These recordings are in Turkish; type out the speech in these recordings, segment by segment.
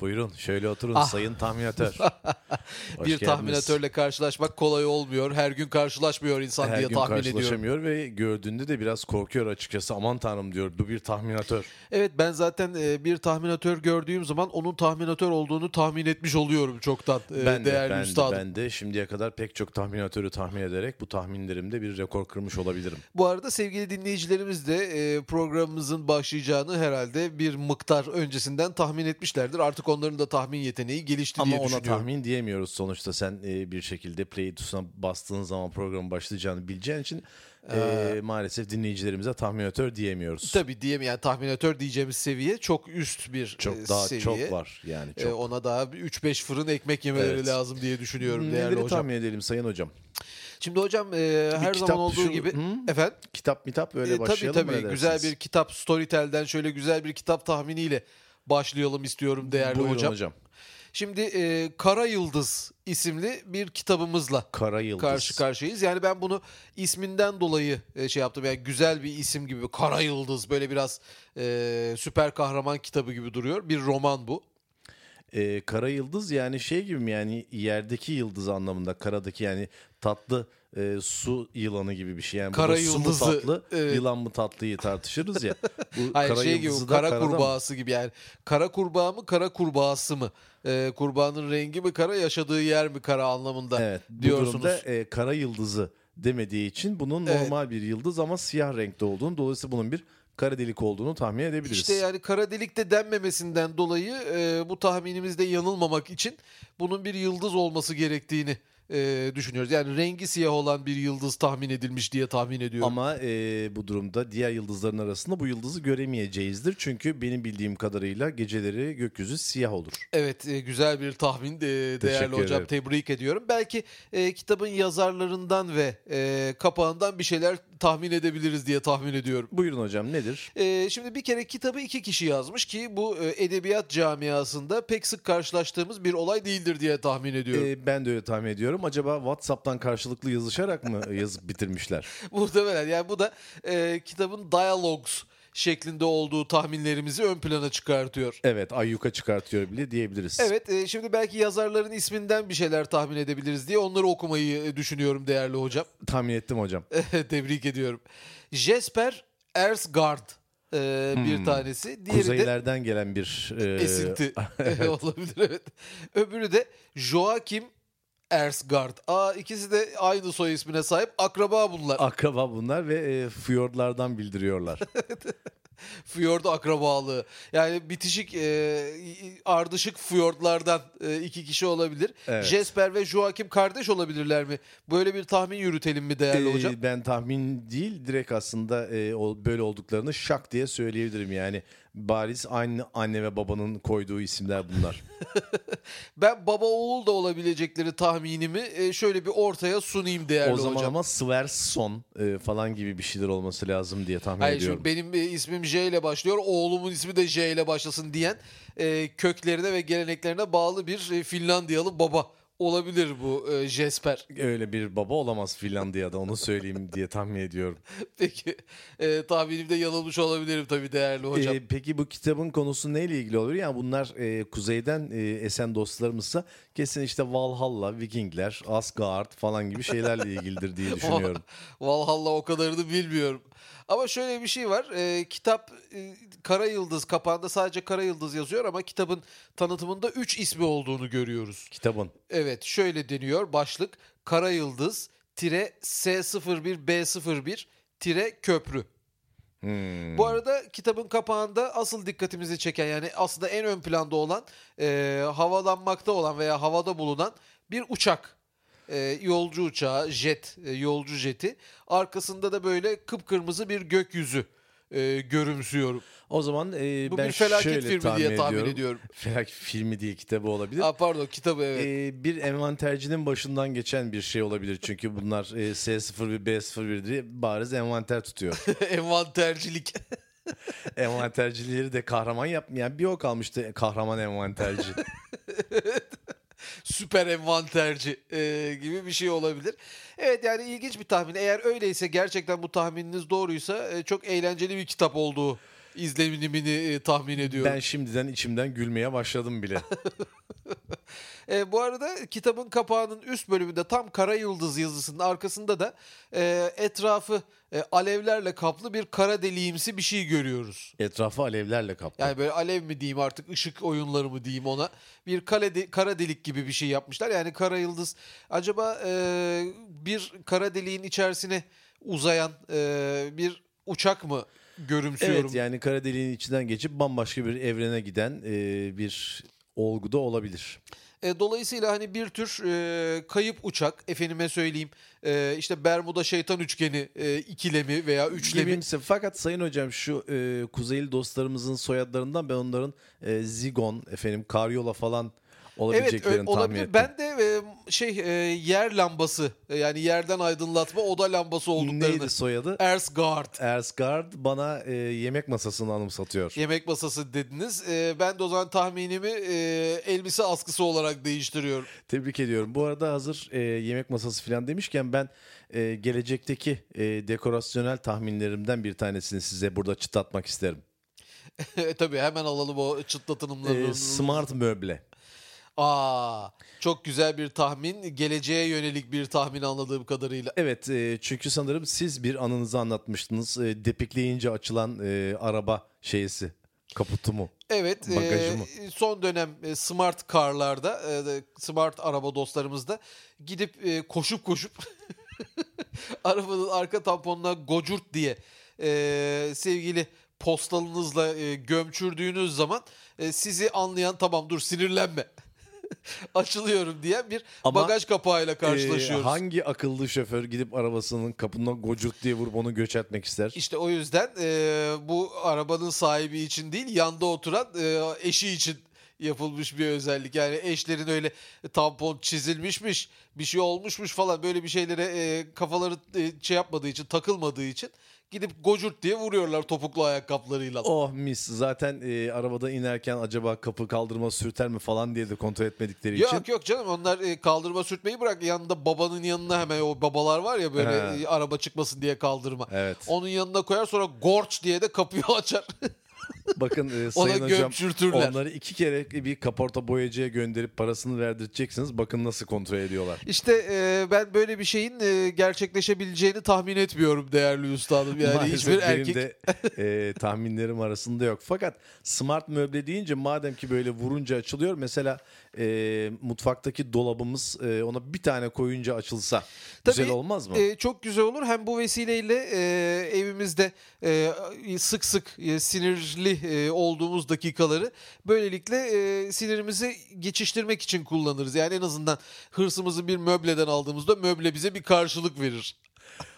Buyurun şöyle oturun sayın tahminatör. Bir tahminatörle karşılaşmak kolay olmuyor. Her gün karşılaşmıyor insan diye tahmin ediyorum. Her gün karşılaşamıyor ve gördüğünde de biraz korkuyor açıkçası. Aman tanrım diyor, bu bir tahminatör. Evet, ben zaten bir tahminatör gördüğüm zaman onun tahminatör olduğunu tahmin etmiş oluyorum çoktan. Ben üstadım. Ben de şimdiye kadar pek çok tahminatörü tahmin ederek bu tahminlerimde bir rekor kırmış olabilirim. Bu arada sevgili dinleyicilerimiz de programımızın başlayacağını herhalde bir miktar öncesinden tahmin etmişlerdir. Artık onların da tahmin yeteneği gelişti diye düşünüyorum. Ama ona tahmin diyemiyoruz sonuçta. Sen bir şekilde play tuşuna bastığın zaman programın başlayacağını bileceğin için maalesef dinleyicilerimize tahminatör diyemiyoruz. Tabii diyemeyen, yani tahminatör diyeceğimiz seviye çok üst bir daha seviye. Çok var yani. Çok. Ona daha 3-5 fırın ekmek yemeleri lazım diye düşünüyorum değerli hocam. Tahmin edelim sayın hocam. Şimdi hocam her zaman olduğu gibi efendim kitap böyle başlayalım. Tabii güzel bir kitap, Storytel'den şöyle güzel bir kitap tahminiyle başlayalım istiyorum değerli hocam. Şimdi Kara Yıldız isimli bir kitabımızla karşı karşıyayız. Yani ben bunu isminden dolayı şey yaptım. Yani güzel bir isim gibi, Kara Yıldız, böyle biraz süper kahraman kitabı gibi duruyor. Bir roman bu. Kara Yıldız yani şey gibi mi, yani yerdeki yıldız anlamında, karadaki yani tatlı su yılanı gibi bir şey. Yani kara yıldızı, su mu tatlı, yılan mı tatlıyı tartışırız ya. Bu hayır, kara şey gibi, kara kurbağası gibi yani. Kara kurbağa mı, kara kurbağası mı? Kurbağanın rengi mi kara, yaşadığı yer mi kara anlamında, evet, diyorsunuz. Bu durumda Kara Yıldızı demediği için bunun normal bir yıldız ama siyah renkte olduğunu, dolayısıyla bunun bir kara delik olduğunu tahmin edebiliriz. İşte yani kara delik de denmemesinden dolayı bu tahminimizde yanılmamak için bunun bir yıldız olması gerektiğini düşünüyoruz. Yani rengi siyah olan bir yıldız tahmin edilmiş diye tahmin ediyorum. Ama bu durumda diğer yıldızların arasında bu yıldızı göremeyeceğizdir. Çünkü benim bildiğim kadarıyla geceleri gökyüzü siyah olur. Evet, güzel bir tahmin değerli hocam. Tebrik ediyorum. Belki kitabın yazarlarından ve kapağından bir şeyler tahmin edebiliriz diye tahmin ediyorum. Buyurun hocam, nedir? Şimdi bir kere kitabı 2 kişi yazmış ki bu edebiyat camiasında pek sık karşılaştığımız bir olay değildir diye tahmin ediyorum. Ben de öyle tahmin ediyorum. Acaba WhatsApp'tan karşılıklı yazışarak mı yazıp bitirmişler? Muhtemelen. Yani bu da kitabın Dialogues şeklinde olduğu tahminlerimizi ön plana çıkartıyor. Evet, ayyuka çıkartıyor bile diyebiliriz. Evet, şimdi belki yazarların isminden bir şeyler tahmin edebiliriz diye onları okumayı düşünüyorum değerli hocam. Tahmin ettim hocam. Tebrik ediyorum. Jesper Ersgard bir tanesi. Diğeri kuzeylerden de gelen bir esinti olabilir. Evet. Öbürü de Joachim Ersgard. İkisi de aynı soy ismine sahip. Akraba bunlar ve fiyorlardan bildiriyorlar. Fiyord akrabalığı. Yani bitişik ardışık fiyordlardan 2 kişi olabilir. Evet. Jesper ve Joachim kardeş olabilirler mi? Böyle bir tahmin yürütelim mi değerli hocam? Ben tahmin değil, direkt aslında böyle olduklarını şak diye söyleyebilirim. Yani bariz aynı anne ve babanın koyduğu isimler bunlar. Ben baba oğul da olabilecekleri tahminimi şöyle bir ortaya sunayım değerli hocam. O zaman ama Sverson falan gibi bir şeyler olması lazım diye tahmin ediyorum. Benim ismim J ile başlıyor, oğlumun ismi de J ile başlasın diyen köklerine ve geleneklerine bağlı bir Finlandiyalı baba olabilir bu Jesper. Öyle bir baba olamaz Finlandiya'da, onu söyleyeyim diye tahmin ediyorum. Peki, tahminimde yanılmış olabilirim tabii değerli hocam. Peki bu kitabın konusu neyle ilgili olur? Yani bunlar kuzeyden esen dostlarımızsa kesin işte Valhalla, Vikingler, Asgard falan gibi şeylerle ilgilidir diye düşünüyorum. Valhalla o kadarını bilmiyorum. Ama şöyle bir şey var, kitap Kara Yıldız, kapağında sadece Kara Yıldız yazıyor ama kitabın tanıtımında 3 ismi olduğunu görüyoruz. Kitabın. Evet, şöyle deniyor başlık: Kara Yıldız -S01B01 -köprü. Bu arada kitabın kapağında asıl dikkatimizi çeken, yani aslında en ön planda olan havalanmakta olan veya havada bulunan bir uçak. Yolcu uçağı, jet, yolcu jeti. Arkasında da böyle kıpkırmızı bir gökyüzü görümsüyorum. O zaman bu ben bir felaket filmi diye tahmin ediyorum. Felaket filmi diye kitabı olabilir. Pardon, kitabı, evet. Bir envantercinin başından geçen bir şey olabilir. Çünkü bunlar S01, B01 diye bariz envanter tutuyor. Envantercilik. Envantercileri de kahraman yapmayan bir o kalmıştı, kahraman envanterci. Evet. Süper envanterci gibi bir şey olabilir. Evet, yani ilginç bir tahmin. Eğer öyleyse, gerçekten bu tahmininiz doğruysa çok eğlenceli bir kitap olduğu izlenimini tahmin ediyorum. Ben şimdiden içimden gülmeye başladım bile. Bu arada kitabın kapağının üst bölümünde tam Kara Yıldız yazısının arkasında da etrafı alevlerle kaplı bir kara deliğimsi bir şey görüyoruz. Etrafı alevlerle kaplı. Yani böyle alev mi diyeyim artık, ışık oyunları mı diyeyim ona. Bir kara delik gibi bir şey yapmışlar. Yani Kara Yıldız acaba bir kara deliğin içerisine uzayan bir uçak mı görümsüyorum? Evet, yani kara deliğin içinden geçip bambaşka bir evrene giden bir olgu da olabilir. Dolayısıyla hani bir tür kayıp uçak, efendime söyleyeyim işte Bermuda Şeytan Üçgeni ikilemi veya üçlemi. Gibimse. Fakat sayın hocam şu Kuzeyli dostlarımızın soyadlarından ben onların Zigon, efendim Karyola falan olabileceklerini tahmin ettim. Ben de yer lambası, yani yerden aydınlatma oda lambası olduklarını. Neydi soyadı? Ersgard. Ersgard bana yemek masasını anımsatıyor. Yemek masası dediniz. Ben de o zaman tahminimi elbise askısı olarak değiştiriyorum. Tebrik ediyorum. Bu arada hazır yemek masası falan demişken ben gelecekteki dekorasyonel tahminlerimden bir tanesini size burada çıtlatmak isterim. Tabii hemen alalım o çıtlatınımları. Smart möble. Çok güzel bir tahmin. Geleceğe yönelik bir tahmin anladığım kadarıyla. Evet, çünkü sanırım siz bir anınızı anlatmıştınız. Depikleyince açılan araba şeysi, kaputu mu? Evet, son dönem smart car'larda, smart araba dostlarımızda gidip koşup arabanın arka tamponuna gocurt diye sevgili postalınızla gömçürdüğünüz zaman sizi anlayan, tamam dur sinirlenme, açılıyorum diyen bir bagaj kapağıyla karşılaşıyoruz. Hangi akıllı şoför gidip arabasının kapından gocuk diye vurup onu göç etmek ister? İşte o yüzden bu arabanın sahibi için değil, yanda oturan eşi için yapılmış bir özellik. Yani eşlerin öyle tampon çizilmişmiş, bir şey olmuşmuş falan, böyle bir şeylere kafaları yapmadığı için, takılmadığı için gidip gocurt diye vuruyorlar topuklu ayakkabılarıyla. Oh mis. Zaten arabada inerken acaba kapı kaldırma sürter mi falan diye de kontrol etmedikleri için. Yok canım, onlar kaldırma sürtmeyi bırak. Yanında babanın yanına hemen, o babalar var ya böyle araba çıkmasın diye kaldırma. Evet. Onun yanına koyar, sonra gorç diye de kapıyı açar. Bakın sayın hocam, onları 2 kere bir kaporta boyacıya gönderip parasını verdireceksiniz. Bakın nasıl kontrol ediyorlar. İşte ben böyle bir şeyin gerçekleşebileceğini tahmin etmiyorum değerli üstadım. Yani maalesef hiçbir erkek de, tahminlerim arasında yok. Fakat smart möble deyince, madem ki böyle vurunca açılıyor. Mesela mutfaktaki dolabımız ona bir tane koyunca açılsa güzel olmaz mı? Çok güzel olur. Hem bu vesileyle evimizde sık sık sinirli olduğumuz dakikaları böylelikle sinirimizi geçiştirmek için kullanırız. Yani en azından hırsımızı bir möbleden aldığımızda möble bize bir karşılık verir.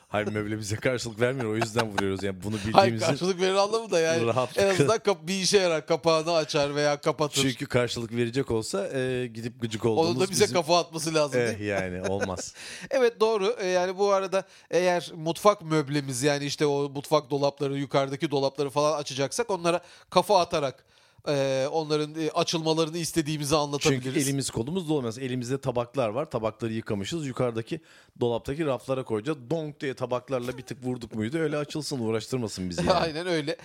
Hayır, möble bize karşılık vermiyor, o yüzden vuruyoruz. Yani bunu bildiğimizin... Hayır, karşılık verir anlamı da yani rahatlıkla. En azından bir işe yarar, kapağını açar veya kapatır. Çünkü karşılık verecek olsa gidip gıcık olduğumuz... Onun da bize kafa atması lazım değil mi? Yani olmaz. Evet, doğru. Yani bu arada eğer mutfak möblemiz, yani işte o mutfak dolapları, yukarıdaki dolapları falan açacaksak onlara kafa atarak... onların açılmalarını istediğimizi anlatabiliriz. Çünkü elimiz kolumuz dolamaz. Elimizde tabaklar var. Tabakları yıkamışız. Yukarıdaki dolaptaki raflara koyacağız. Donk diye tabaklarla bir tık vurduk muydu? Öyle açılsın, uğraştırmasın bizi. Yani. Aynen öyle.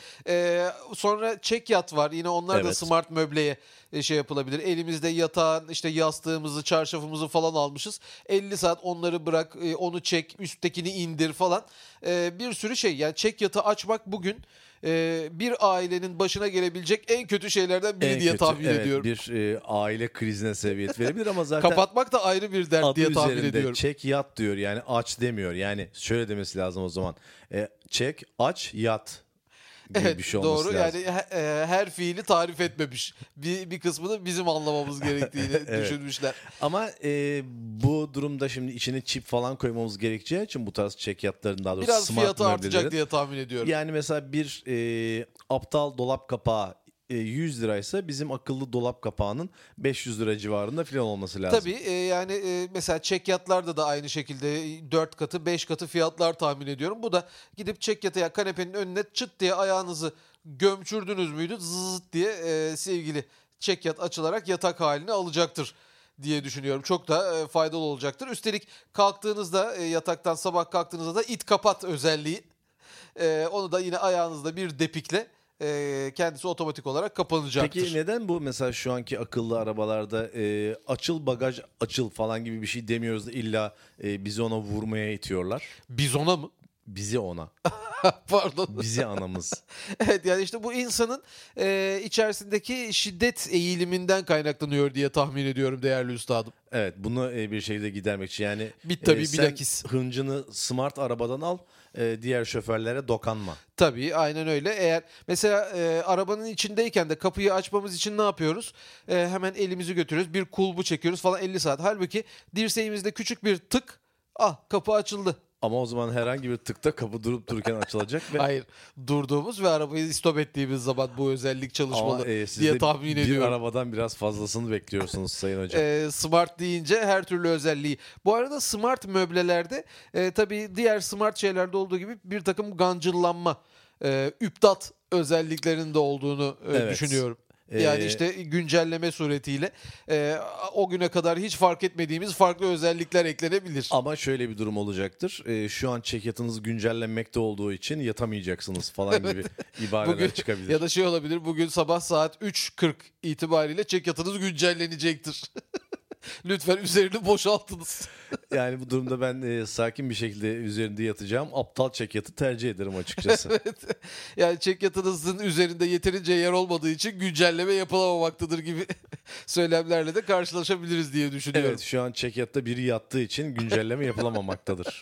Sonra çek yat var. Yine onlar da smart möbleye şey yapılabilir. Elimizde yatağın, işte yastığımızı, çarşafımızı falan almışız. 50 saat onları bırak, onu çek, üsttekini indir falan. Bir sürü şey. Yani çek yatı açmak bugün bir ailenin başına gelebilecek en kötü şeylerden biri diye tahmin ediyorum. Bir aile krizine sebebiyet verebilir ama zaten... Kapatmak da ayrı bir dert diye tahmin ediyorum. Çek yat diyor, yani aç demiyor. Yani şöyle demesi lazım o zaman. Çek, aç, yat. Evet, bir şey doğru lazım. Yani her fiili tarif etmemiş, bir kısmını bizim anlamamız gerektiğini düşünmüşler. Ama bu durumda şimdi içine çip falan koymamız gerekeceği için bu tarz çekyatların, daha doğrusu biraz fiyatı artacak diye tahmin ediyorum. Yani mesela bir aptal dolap kapağı 100 liraysa bizim akıllı dolap kapağının 500 lira civarında filan olması lazım. Tabii yani mesela çekyatlarda da aynı şekilde 4 katı 5 katı fiyatlar tahmin ediyorum. Bu da gidip çekyata ya kanepenin önüne çıt diye ayağınızı gömçürdünüz müydü, zıt diye sevgili çekyat açılarak yatak halini alacaktır diye düşünüyorum. Çok da faydalı olacaktır. Üstelik kalktığınızda yataktan, sabah kalktığınızda da it kapat özelliği. Onu da yine ayağınızda bir depikle kendisi otomatik olarak kapanacaktır. Peki neden bu mesela şu anki akıllı arabalarda açıl bagaj açıl falan gibi bir şey demiyoruz da illa bizi ona vurmaya itiyorlar? Biz ona mı? Bizi ona. Pardon. Bizi anamız. Evet, yani işte bu insanın içerisindeki şiddet eğiliminden kaynaklanıyor diye tahmin ediyorum değerli üstadım. Evet, bunu bir şekilde gidermek için yani bilakis hıncını smart arabadan al, diğer şoförlere dokanma. Tabii, aynen öyle. Eğer mesela arabanın içindeyken de kapıyı açmamız için ne yapıyoruz? Hemen elimizi götürüyoruz, bir kulbu çekiyoruz falan 50 saat. Halbuki dirseğimizde küçük bir tık, ah kapı açıldı. Ama o zaman herhangi bir tıkta kapı durup dururken açılacak ve hayır, durduğumuz ve arabayı stop ettiğimiz zaman bu özellik çalışmalı diye tahmin ediyorum. Bir arabadan biraz fazlasını bekliyorsunuz sayın hocam. Smart deyince her türlü özelliği. Bu arada smart möblelerde tabii diğer smart şeylerde olduğu gibi bir takım gancıllanma, üptat özelliklerinin de olduğunu düşünüyorum. Yani işte güncelleme suretiyle o güne kadar hiç fark etmediğimiz farklı özellikler eklenebilir. Ama şöyle bir durum olacaktır. Şu an çekyatınız güncellenmekte olduğu için yatamayacaksınız falan gibi ibareler bugün çıkabilir. Ya da şey olabilir, bugün sabah saat 3.40 itibariyle çekyatınız güncellenecektir. Lütfen üzerini boşaltınız. Yani bu durumda ben sakin bir şekilde üzerinde yatacağım. Aptal çekyatı tercih ederim açıkçası. Evet. Yani çekyatınızın üzerinde yeterince yer olmadığı için güncelleme yapılamamaktadır gibi söylemlerle de karşılaşabiliriz diye düşünüyorum. Evet, şu an çekyatta biri yattığı için güncelleme yapılamamaktadır.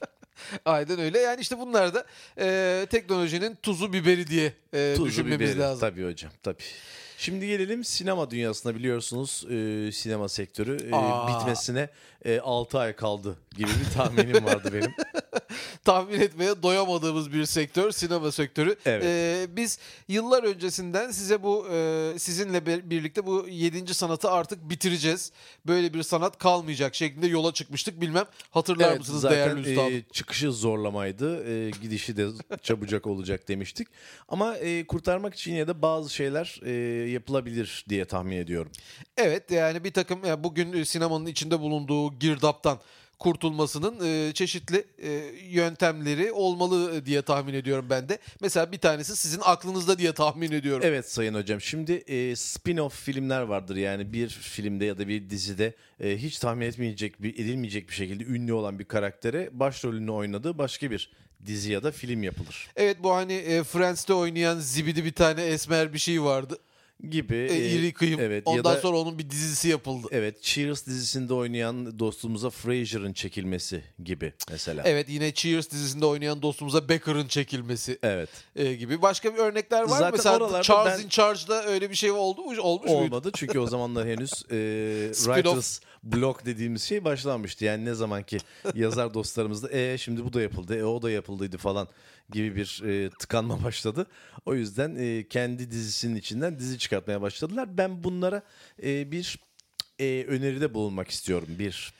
Aynen öyle. Yani işte bunlar da teknolojinin tuzu biberi diye düşünmemiz lazım. Tabii hocam, tabii. Şimdi gelelim sinema dünyasına. Biliyorsunuz sinema sektörü bitmesine 6 ay kaldı gibi bir tahminim vardı benim. Tahmin etmeye doyamadığımız bir sektör, sinema sektörü. Evet. Biz yıllar öncesinden size bu sizinle birlikte bu 7. sanatı artık bitireceğiz, böyle bir sanat kalmayacak şeklinde yola çıkmıştık. Bilmem hatırlar mısınız değerli üstadım? Çıkışı zorlamaydı, gidişi de çabucak olacak demiştik. Ama kurtarmak için yine de bazı şeyler yapılabilir diye tahmin ediyorum. Evet, yani bir takım bugün sinemanın içinde bulunduğu girdaptan kurtulmasının çeşitli yöntemleri olmalı diye tahmin ediyorum ben de. Mesela bir tanesi sizin aklınızda diye tahmin ediyorum. Evet sayın hocam. Şimdi spin-off filmler vardır. Yani bir filmde ya da bir dizide hiç tahmin edilmeyecek bir şekilde ünlü olan bir karaktere başrolünü oynadığı başka bir dizi ya da film yapılır. Evet, bu hani Friends'te oynayan zibidi bir tane esmer bir şey vardı gibi. İri kıyım. Evet, ondan ya da, sonra onun bir dizisi yapıldı. Evet, Cheers dizisinde oynayan dostumuza Frasier'ın çekilmesi gibi mesela. Evet, yine Cheers dizisinde oynayan dostumuza Becker'ın çekilmesi. Evet. Gibi. Başka bir örnekler var zaten mı? Mesela Charles in Charge'da öyle bir şey olmuş muydu? Olmadı çünkü o zamanlar henüz writers block dediğimiz şey başlanmıştı. Yani ne zamanki yazar dostlarımızda şimdi bu da yapıldı, o da yapıldıydı falan gibi bir tıkanma başladı. O yüzden kendi dizisinin içinden dizi çıkartmaya başladılar. Ben bunlara bir öneride bulunmak istiyorum. Bir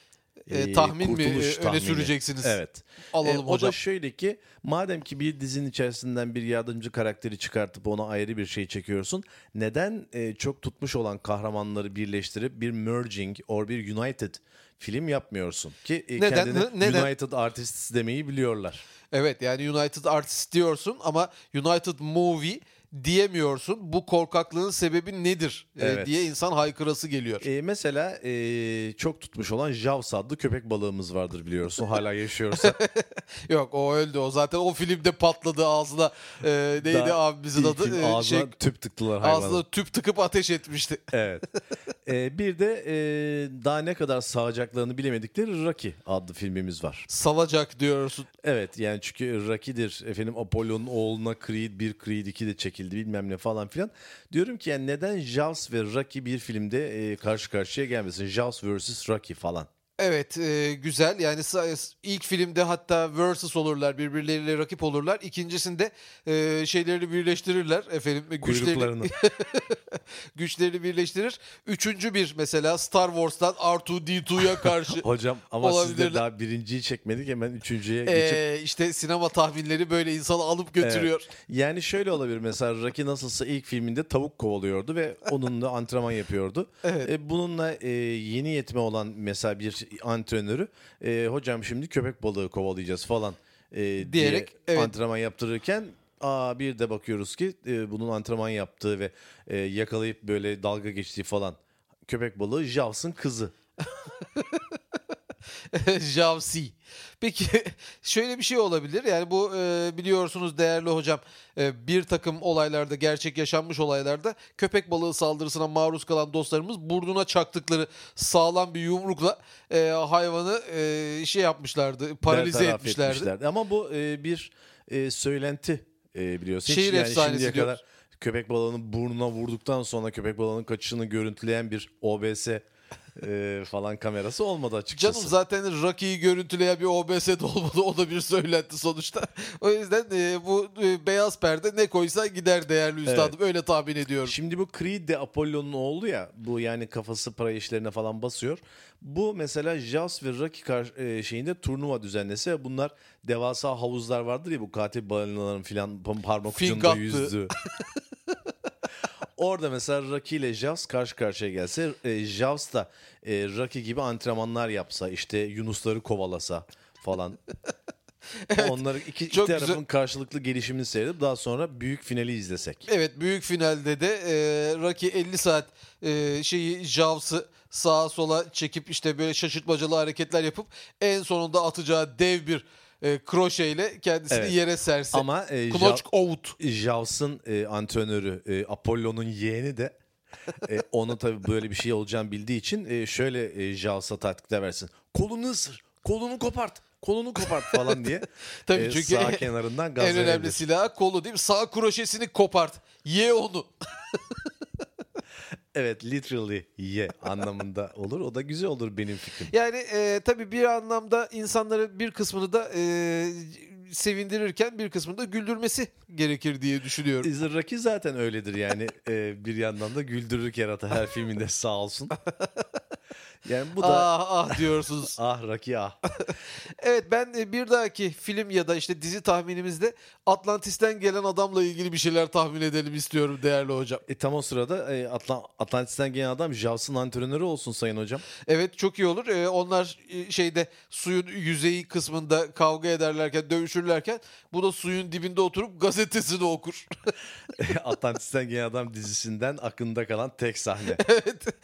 tahmini. Süreceksiniz. Evet. Alalım hocam. O da şöyle ki, madem ki bir dizinin içerisinden bir yardımcı karakteri çıkartıp ona ayrı bir şey çekiyorsun, neden çok tutmuş olan kahramanları birleştirip bir merging or bir united film yapmıyorsun? Ki kendini united artists demeyi biliyorlar. Evet, yani united artist diyorsun ama united movie diyemiyorsun. Bu korkaklığın sebebi nedir diye insan haykırası geliyor. Mesela çok tutmuş olan Jaws adlı köpek balığımız vardır biliyorsun. Hala yaşıyorsa. Yok, o öldü. O zaten o filmde patladı ağzına. Neydi abimizin adı? Ağzına tüp tıktılar hayvanı. Ağzına tüp tıkıp ateş etmişti. Evet. Bir de daha ne kadar sağacaklarını bilemedikleri Rocky adlı filmimiz var. Salacak diyorsun. Evet, yani çünkü Rocky'dir. Efendim, Apollo'nun oğluna Creed 1, Creed 2 de çekildi, bilmem ne falan filan. Diyorum ki yani neden Jaws ve Rocky bir filmde karşı karşıya gelmesin? Jaws vs. Rocky falan. Evet, güzel. Yani ilk filmde hatta versus olurlar, birbirleriyle rakip olurlar. İkincisinde şeylerini birleştirirler efendim, kuyruklarını. Güçlerini birleştirir. Üçüncü bir mesela Star Wars'tan R2-D2'ya karşı. Hocam ama olabilirler. Siz de daha birinciyi çekmedik, hemen üçüncüye geçip. İşte sinema tahminleri böyle insanı alıp götürüyor. Evet. Yani şöyle olabilir mesela, Rocky nasılsa ilk filminde tavuk kovalıyordu ve onunla antrenman yapıyordu. Evet. Bununla yeni yetme olan mesela bir antrenörü hocam şimdi köpek balığı kovalayacağız falan diyerek antrenman yaptırırken bir de bakıyoruz ki bunun antrenman yaptığı ve yakalayıp böyle dalga geçtiği falan köpek balığı Jaws'ın kızı. Jawsi. Peki şöyle bir şey olabilir. Yani bu biliyorsunuz değerli hocam, bir takım olaylarda, gerçek yaşanmış olaylarda köpek balığı saldırısına maruz kalan dostlarımız burnuna çaktıkları sağlam bir yumrukla hayvanı şey yapmışlardı, paralize etmişlerdi. Ama bu bir söylenti biliyorsun. Şehir efsanesi yani diyoruz. Köpek balığının burnuna vurduktan sonra köpek balığının kaçışını görüntüleyen bir OBS falan kamerası olmadı açıkçası. Canım zaten Rocky'yi görüntüleyen bir OBS de olmadı. O da bir söylenti sonuçta. O yüzden bu beyaz perde ne koysa gider değerli üstadım. Evet. Öyle tahmin ediyorum. Şimdi bu Creed de Apollo'nun oğlu ya. Bu yani kafası para işlerine falan basıyor. Bu mesela Jaws ve Rocky şeyinde turnuva düzenlese, bunlar devasa havuzlar vardır ya, bu katil balinaların filan parmak ucunda yüzdüğü. Orada mesela Rocky ile Jaws karşı karşıya gelse, Jaws da Rocky gibi antrenmanlar yapsa, işte yunusları kovalasa falan. Evet, onları iki tarafın güzel karşılıklı gelişimini seyredip daha sonra büyük finali izlesek. Evet, büyük finalde de Rocky 50 saat Jaws'ı sağa sola çekip işte böyle şaşırtmacalı hareketler yapıp en sonunda atacağı dev bir kroşeyle kendisini yere serse. Ama Jaws'ın antrenörü Apollo'nun yeğeni de onu tabii böyle bir şey olacağını bildiği için şöyle Jaws'a taktikler versin. Kolunu ısır, kolunu kopart, kolunu kopart falan diye. Tabii çünkü sağ kenarından gaz verebilir. En önemli silah kolu değil mi? Sağ kroşesini kopart, ye onu. Evet, literally ye anlamında olur. O da güzel olur benim fikrim. Yani tabii bir anlamda insanların bir kısmını da sevindirirken bir kısmını da güldürmesi gerekir diye düşünüyorum. Rocky zaten öyledir yani. Bir yandan da güldürür yarata her filminde, sağ olsun. Yani bu da ah diyorsunuz. Ah Rocky ah. Evet, ben bir dahaki film ya da işte dizi tahminimizde Atlantis'ten gelen adamla ilgili bir şeyler tahmin edelim istiyorum değerli hocam. Tam o sırada Atlantis'ten gelen adam Jaws'ın antrenörü olsun sayın hocam. Evet, çok iyi olur. Onlar şeyde suyun yüzeyi kısmında kavga ederlerken, dövüşürlerken bu da suyun dibinde oturup gazetesini okur. Atlantis'ten gelen adam dizisinden aklında kalan tek sahne. Evet.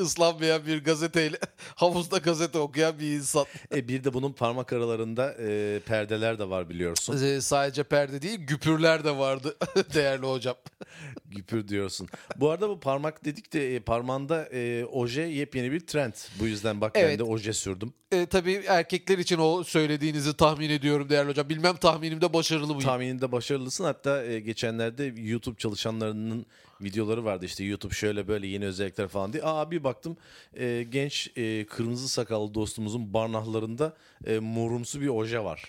Islanmayan bir gazeteyle havuzda gazete okuyan bir insan. Bir de bunun parmak aralarında perdeler de var biliyorsun. Sadece perde değil, güpürler de vardı değerli hocam. Güpür diyorsun. Bu arada bu parmak dedik de parmağında oje yepyeni bir trend. Bu yüzden bak ben de oje sürdüm. Tabii erkekler için o söylediğinizi tahmin ediyorum değerli hocam. Bilmem tahminimde başarılı mıyım? Tahmininde başarılısın. Hatta geçenlerde YouTube çalışanlarının videoları vardı. İşte YouTube şöyle böyle yeni özellikler falan diye. Bir baktım genç kırmızı sakallı dostumuzun barnaklarında morumsu bir oje var.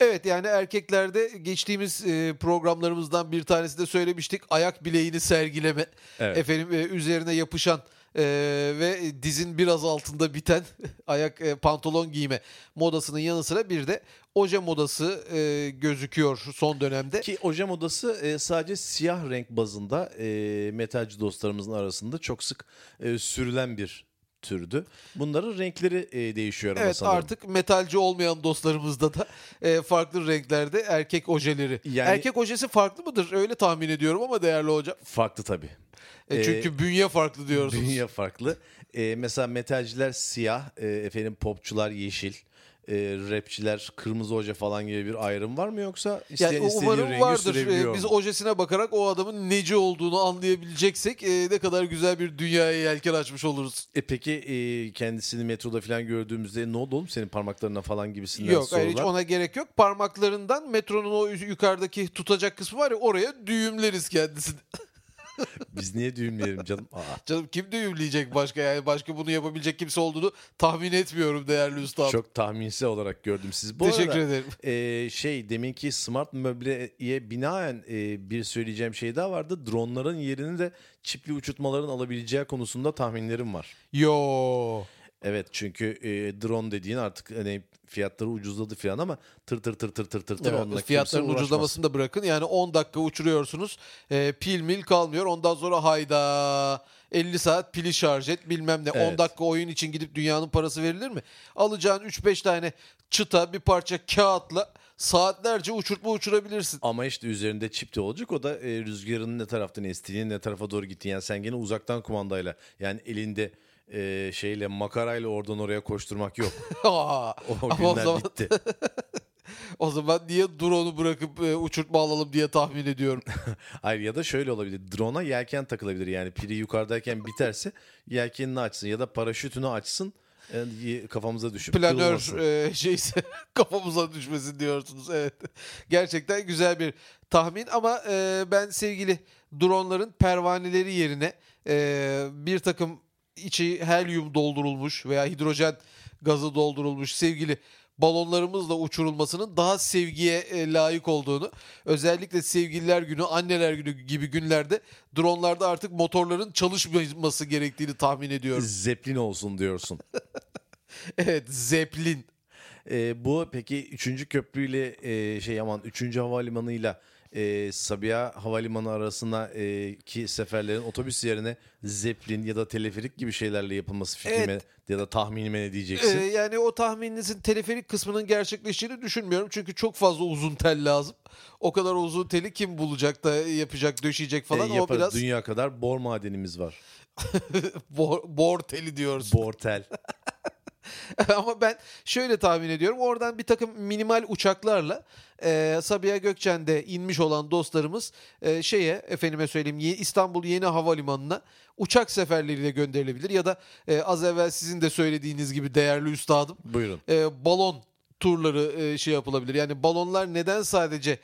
Evet, yani erkeklerde geçtiğimiz programlarımızdan bir tanesi de söylemiştik. Ayak bileğini sergileme, efendim üzerine yapışan ve dizin biraz altında biten ayak pantolon giyme modasının yanı sıra bir de oje modası gözüküyor son dönemde. Ki oje modası sadece siyah renk bazında metalci dostlarımızın arasında çok sık sürülen bir türdü. Bunların renkleri değişiyor ama sanırım. Evet, artık metalci olmayan dostlarımızda da farklı renklerde erkek ojeleri. Yani, erkek ojesi farklı mıdır? Öyle tahmin ediyorum ama değerli hocam. Farklı tabii. Çünkü bünye farklı diyorsunuz. Bünye farklı. Mesela metalciler siyah, popçular yeşil, rapçiler kırmızı oje falan gibi bir ayrım var mı, yoksa istediği rengi vardır. Sürebiliyor biz mu? Ojesine bakarak o adamın neci olduğunu anlayabileceksek ne kadar güzel bir dünyaya yelken açmış oluruz. Peki kendisini metroda falan gördüğümüzde ne oldu oğlum senin parmaklarına falan gibisinden sorular. Yok, hiç ona gerek yok. Parmaklarından metronun o yukarıdaki tutacak kısmı var ya, oraya düğümleriz kendisini. Biz niye düğümleyelim canım? Canım kim düğümleyecek başka, yani başka bunu yapabilecek kimse olduğunu tahmin etmiyorum değerli üstadım. Çok tahminsiz olarak gördüm siz. Bu teşekkür arada, ederim. Deminki smart möbleye binaen bir söyleyeceğim şey daha vardı. Dronların yerini de çipli uçurtmaların alabileceği konusunda tahminlerim var. Yo. Evet, çünkü drone dediğin artık hani fiyatları ucuzladı falan ama tır evet, onunla fiyatların ucuzlamasını da bırakın. Yani 10 dakika uçuruyorsunuz. Pil mil kalmıyor. Ondan sonra hayda 50 saat pili şarj et bilmem ne. Evet. 10 dakika oyun için gidip dünyanın parası verilir mi? Alacağın 3-5 tane çıta bir parça kağıtla saatlerce uçurtma uçurabilirsin. Ama işte üzerinde çip de olacak. O da rüzgarın ne taraftan estiğini, ne tarafa doğru gittiğini. Yani sen gene uzaktan kumandayla, yani elinde şeyle, makarayla oradan oraya koşturmak yok. O günler zaman... bitti. O zaman niye drone'u bırakıp uçurtma alalım diye tahmin ediyorum. Hayır, ya da şöyle olabilir. Drone'a yelken takılabilir. Yani pili yukarıdayken biterse yelkenini açsın ya da paraşütünü açsın. Yani kafamıza düşüp planör şeyse kafamıza düşmesin diyorsunuz. Evet. Gerçekten güzel bir tahmin ama ben sevgili dronların pervaneleri yerine bir takım içi helyum doldurulmuş veya hidrojen gazı doldurulmuş sevgili balonlarımızla uçurulmasının daha sevgiye layık olduğunu, özellikle sevgililer günü, anneler günü gibi günlerde dronlarda artık motorların çalışmaması gerektiğini tahmin ediyorum. Zeplin olsun diyorsun. Evet, zeplin. Bu peki 3. köprüyle aman 3. havalimanıyla Sabiha Havalimanı arasındaki seferlerin otobüs yerine zeplin ya da teleferik gibi şeylerle yapılması fikrime, evet, ya da tahminime ne diyeceksin? Yani o tahmininizin teleferik kısmının gerçekleştiğini düşünmüyorum. Çünkü çok fazla uzun tel lazım. O kadar uzun teli kim bulacak da yapacak, döşeyecek falan. Yaparız. O biraz... Dünya kadar bor madenimiz var. Bor teli diyoruz. Bor tel. Ama ben şöyle tahmin ediyorum. Oradan bir takım minimal uçaklarla Sabiha Gökçen'de inmiş olan dostlarımız İstanbul Yeni Havalimanı'na uçak seferleriyle gönderilebilir. Ya da az evvel sizin de söylediğiniz gibi değerli üstadım. Buyurun. Balon turları yapılabilir. Yani balonlar neden sadece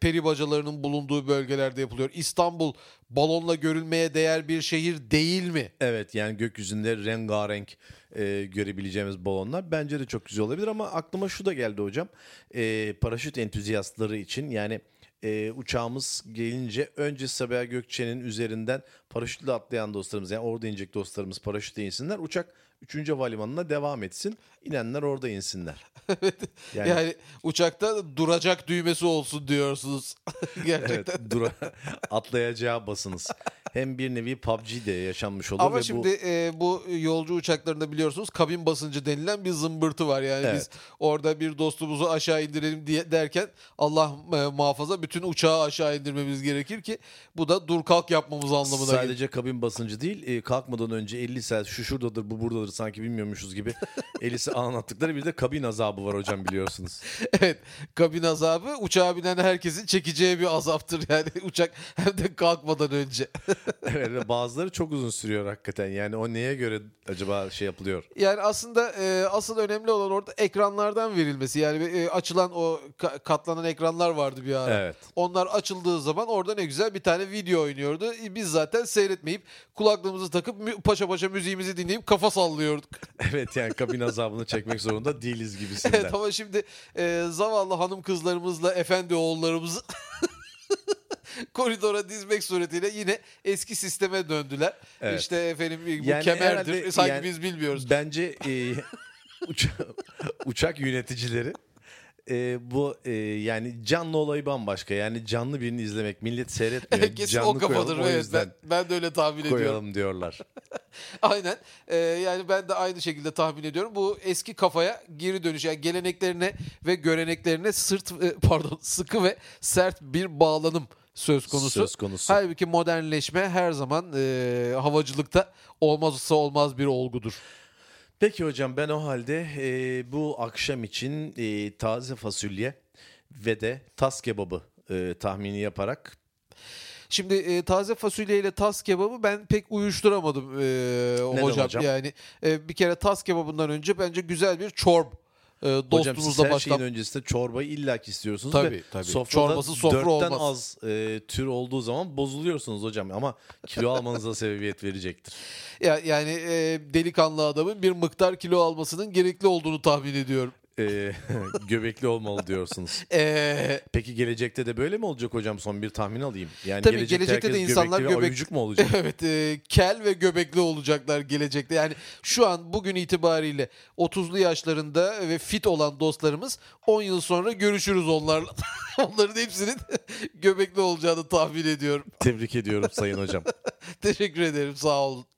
peri bacalarının bulunduğu bölgelerde yapılıyor? İstanbul balonla görülmeye değer bir şehir değil mi? Evet, yani gökyüzünde rengarenk görebileceğimiz balonlar bence de çok güzel olabilir. Ama aklıma şu da geldi hocam. Paraşüt entüziyastları için, yani uçağımız gelince önce Sabiha Gökçen'in üzerinden paraşütle atlayan dostlarımız, yani orada inecek dostlarımız paraşütle insinler. Uçak 3. havalimanına devam etsin. İnenler orada insinler. Evet. Yani uçakta duracak düğmesi olsun diyorsunuz. Gerçekten. Evet, atlayacağı basınız. Hem bir nevi PUBG de yaşanmış olur. Ama ve şimdi bu yolcu uçaklarında biliyorsunuz kabin basıncı denilen bir zımbırtı var. Yani evet, biz orada bir dostumuzu aşağı indirelim diye derken Allah muhafaza bütün uçağı aşağı indirmemiz gerekir ki bu da dur kalk yapmamız anlamına gelir. Sadece kabin basıncı değil, kalkmadan önce 50 saat şu şuradadır bu buradadır sanki bilmiyormuşuz gibi elisi anlattıkları bir de kabin azabı var hocam, biliyorsunuz. Evet, kabin azabı uçağa binen herkesin çekeceği bir azaptır yani uçak hem de kalkmadan önce. Evet, bazıları çok uzun sürüyor hakikaten. Yani o neye göre acaba yapılıyor? Yani aslında asıl önemli olan orada ekranlardan verilmesi. Yani açılan o katlanan ekranlar vardı bir ara. Evet. Onlar açıldığı zaman orada ne güzel bir tane video oynuyordu. Biz zaten seyretmeyip kulaklığımızı takıp paşa paşa müziğimizi dinleyip kafa sallıyorduk. Evet, yani kabin azabını çekmek zorunda değiliz gibisinden. Evet, ama şimdi zavallı hanım kızlarımızla efendi oğullarımızı... koridora dizmek suretiyle yine eski sisteme döndüler. Evet. İşte bu yani kemerdir. Sanki biz bilmiyoruz. Bence uçak yöneticileri canlı olayı bambaşka. Yani canlı birini izlemek, millet seyretmiyor. Kesin canlı o kafadır. O yüzden ben de öyle tahmin ediyorum. Koyalım diyorlar. Aynen. Yani ben de aynı şekilde tahmin ediyorum. Bu eski kafaya geri dönüş. Yani geleneklerine ve göreneklerine sıkı ve sert bir bağlanım söz konusu. Halbuki modernleşme her zaman havacılıkta olmazsa olmaz bir olgudur. Peki hocam, ben o halde bu akşam için taze fasulye ve de tas kebabı tahmini yaparak... Şimdi taze fasulye ile tas kebabı ben pek uyuşturamadım hocam. Yani bir kere tas kebabından önce bence güzel bir çorba. Hocam siz her şeyin öncesinde çorbayı illaki istiyorsunuz. Tabii. Çorbası sofra olmaz. 4'ten az tür olduğu zaman bozuluyorsunuz hocam. Ama kilo almanıza sebebiyet verecektir. Yani delikanlı adamın bir miktar kilo almasının gerekli olduğunu tahmin ediyorum. Göbekli olmalı diyorsunuz. Peki gelecekte de böyle mi olacak hocam? Son bir tahmin alayım. Yani tabii gelecekte de insanlar göbekli mi olacak? Evet, kel ve göbekli olacaklar gelecekte. Yani şu an bugün itibariyle 30'lu yaşlarında ve fit olan dostlarımız 10 yıl sonra görüşürüz onlarla. Onların hepsinin göbekli olacağını tahmin ediyorum. Tebrik ediyorum sayın hocam. Teşekkür ederim, sağ olun.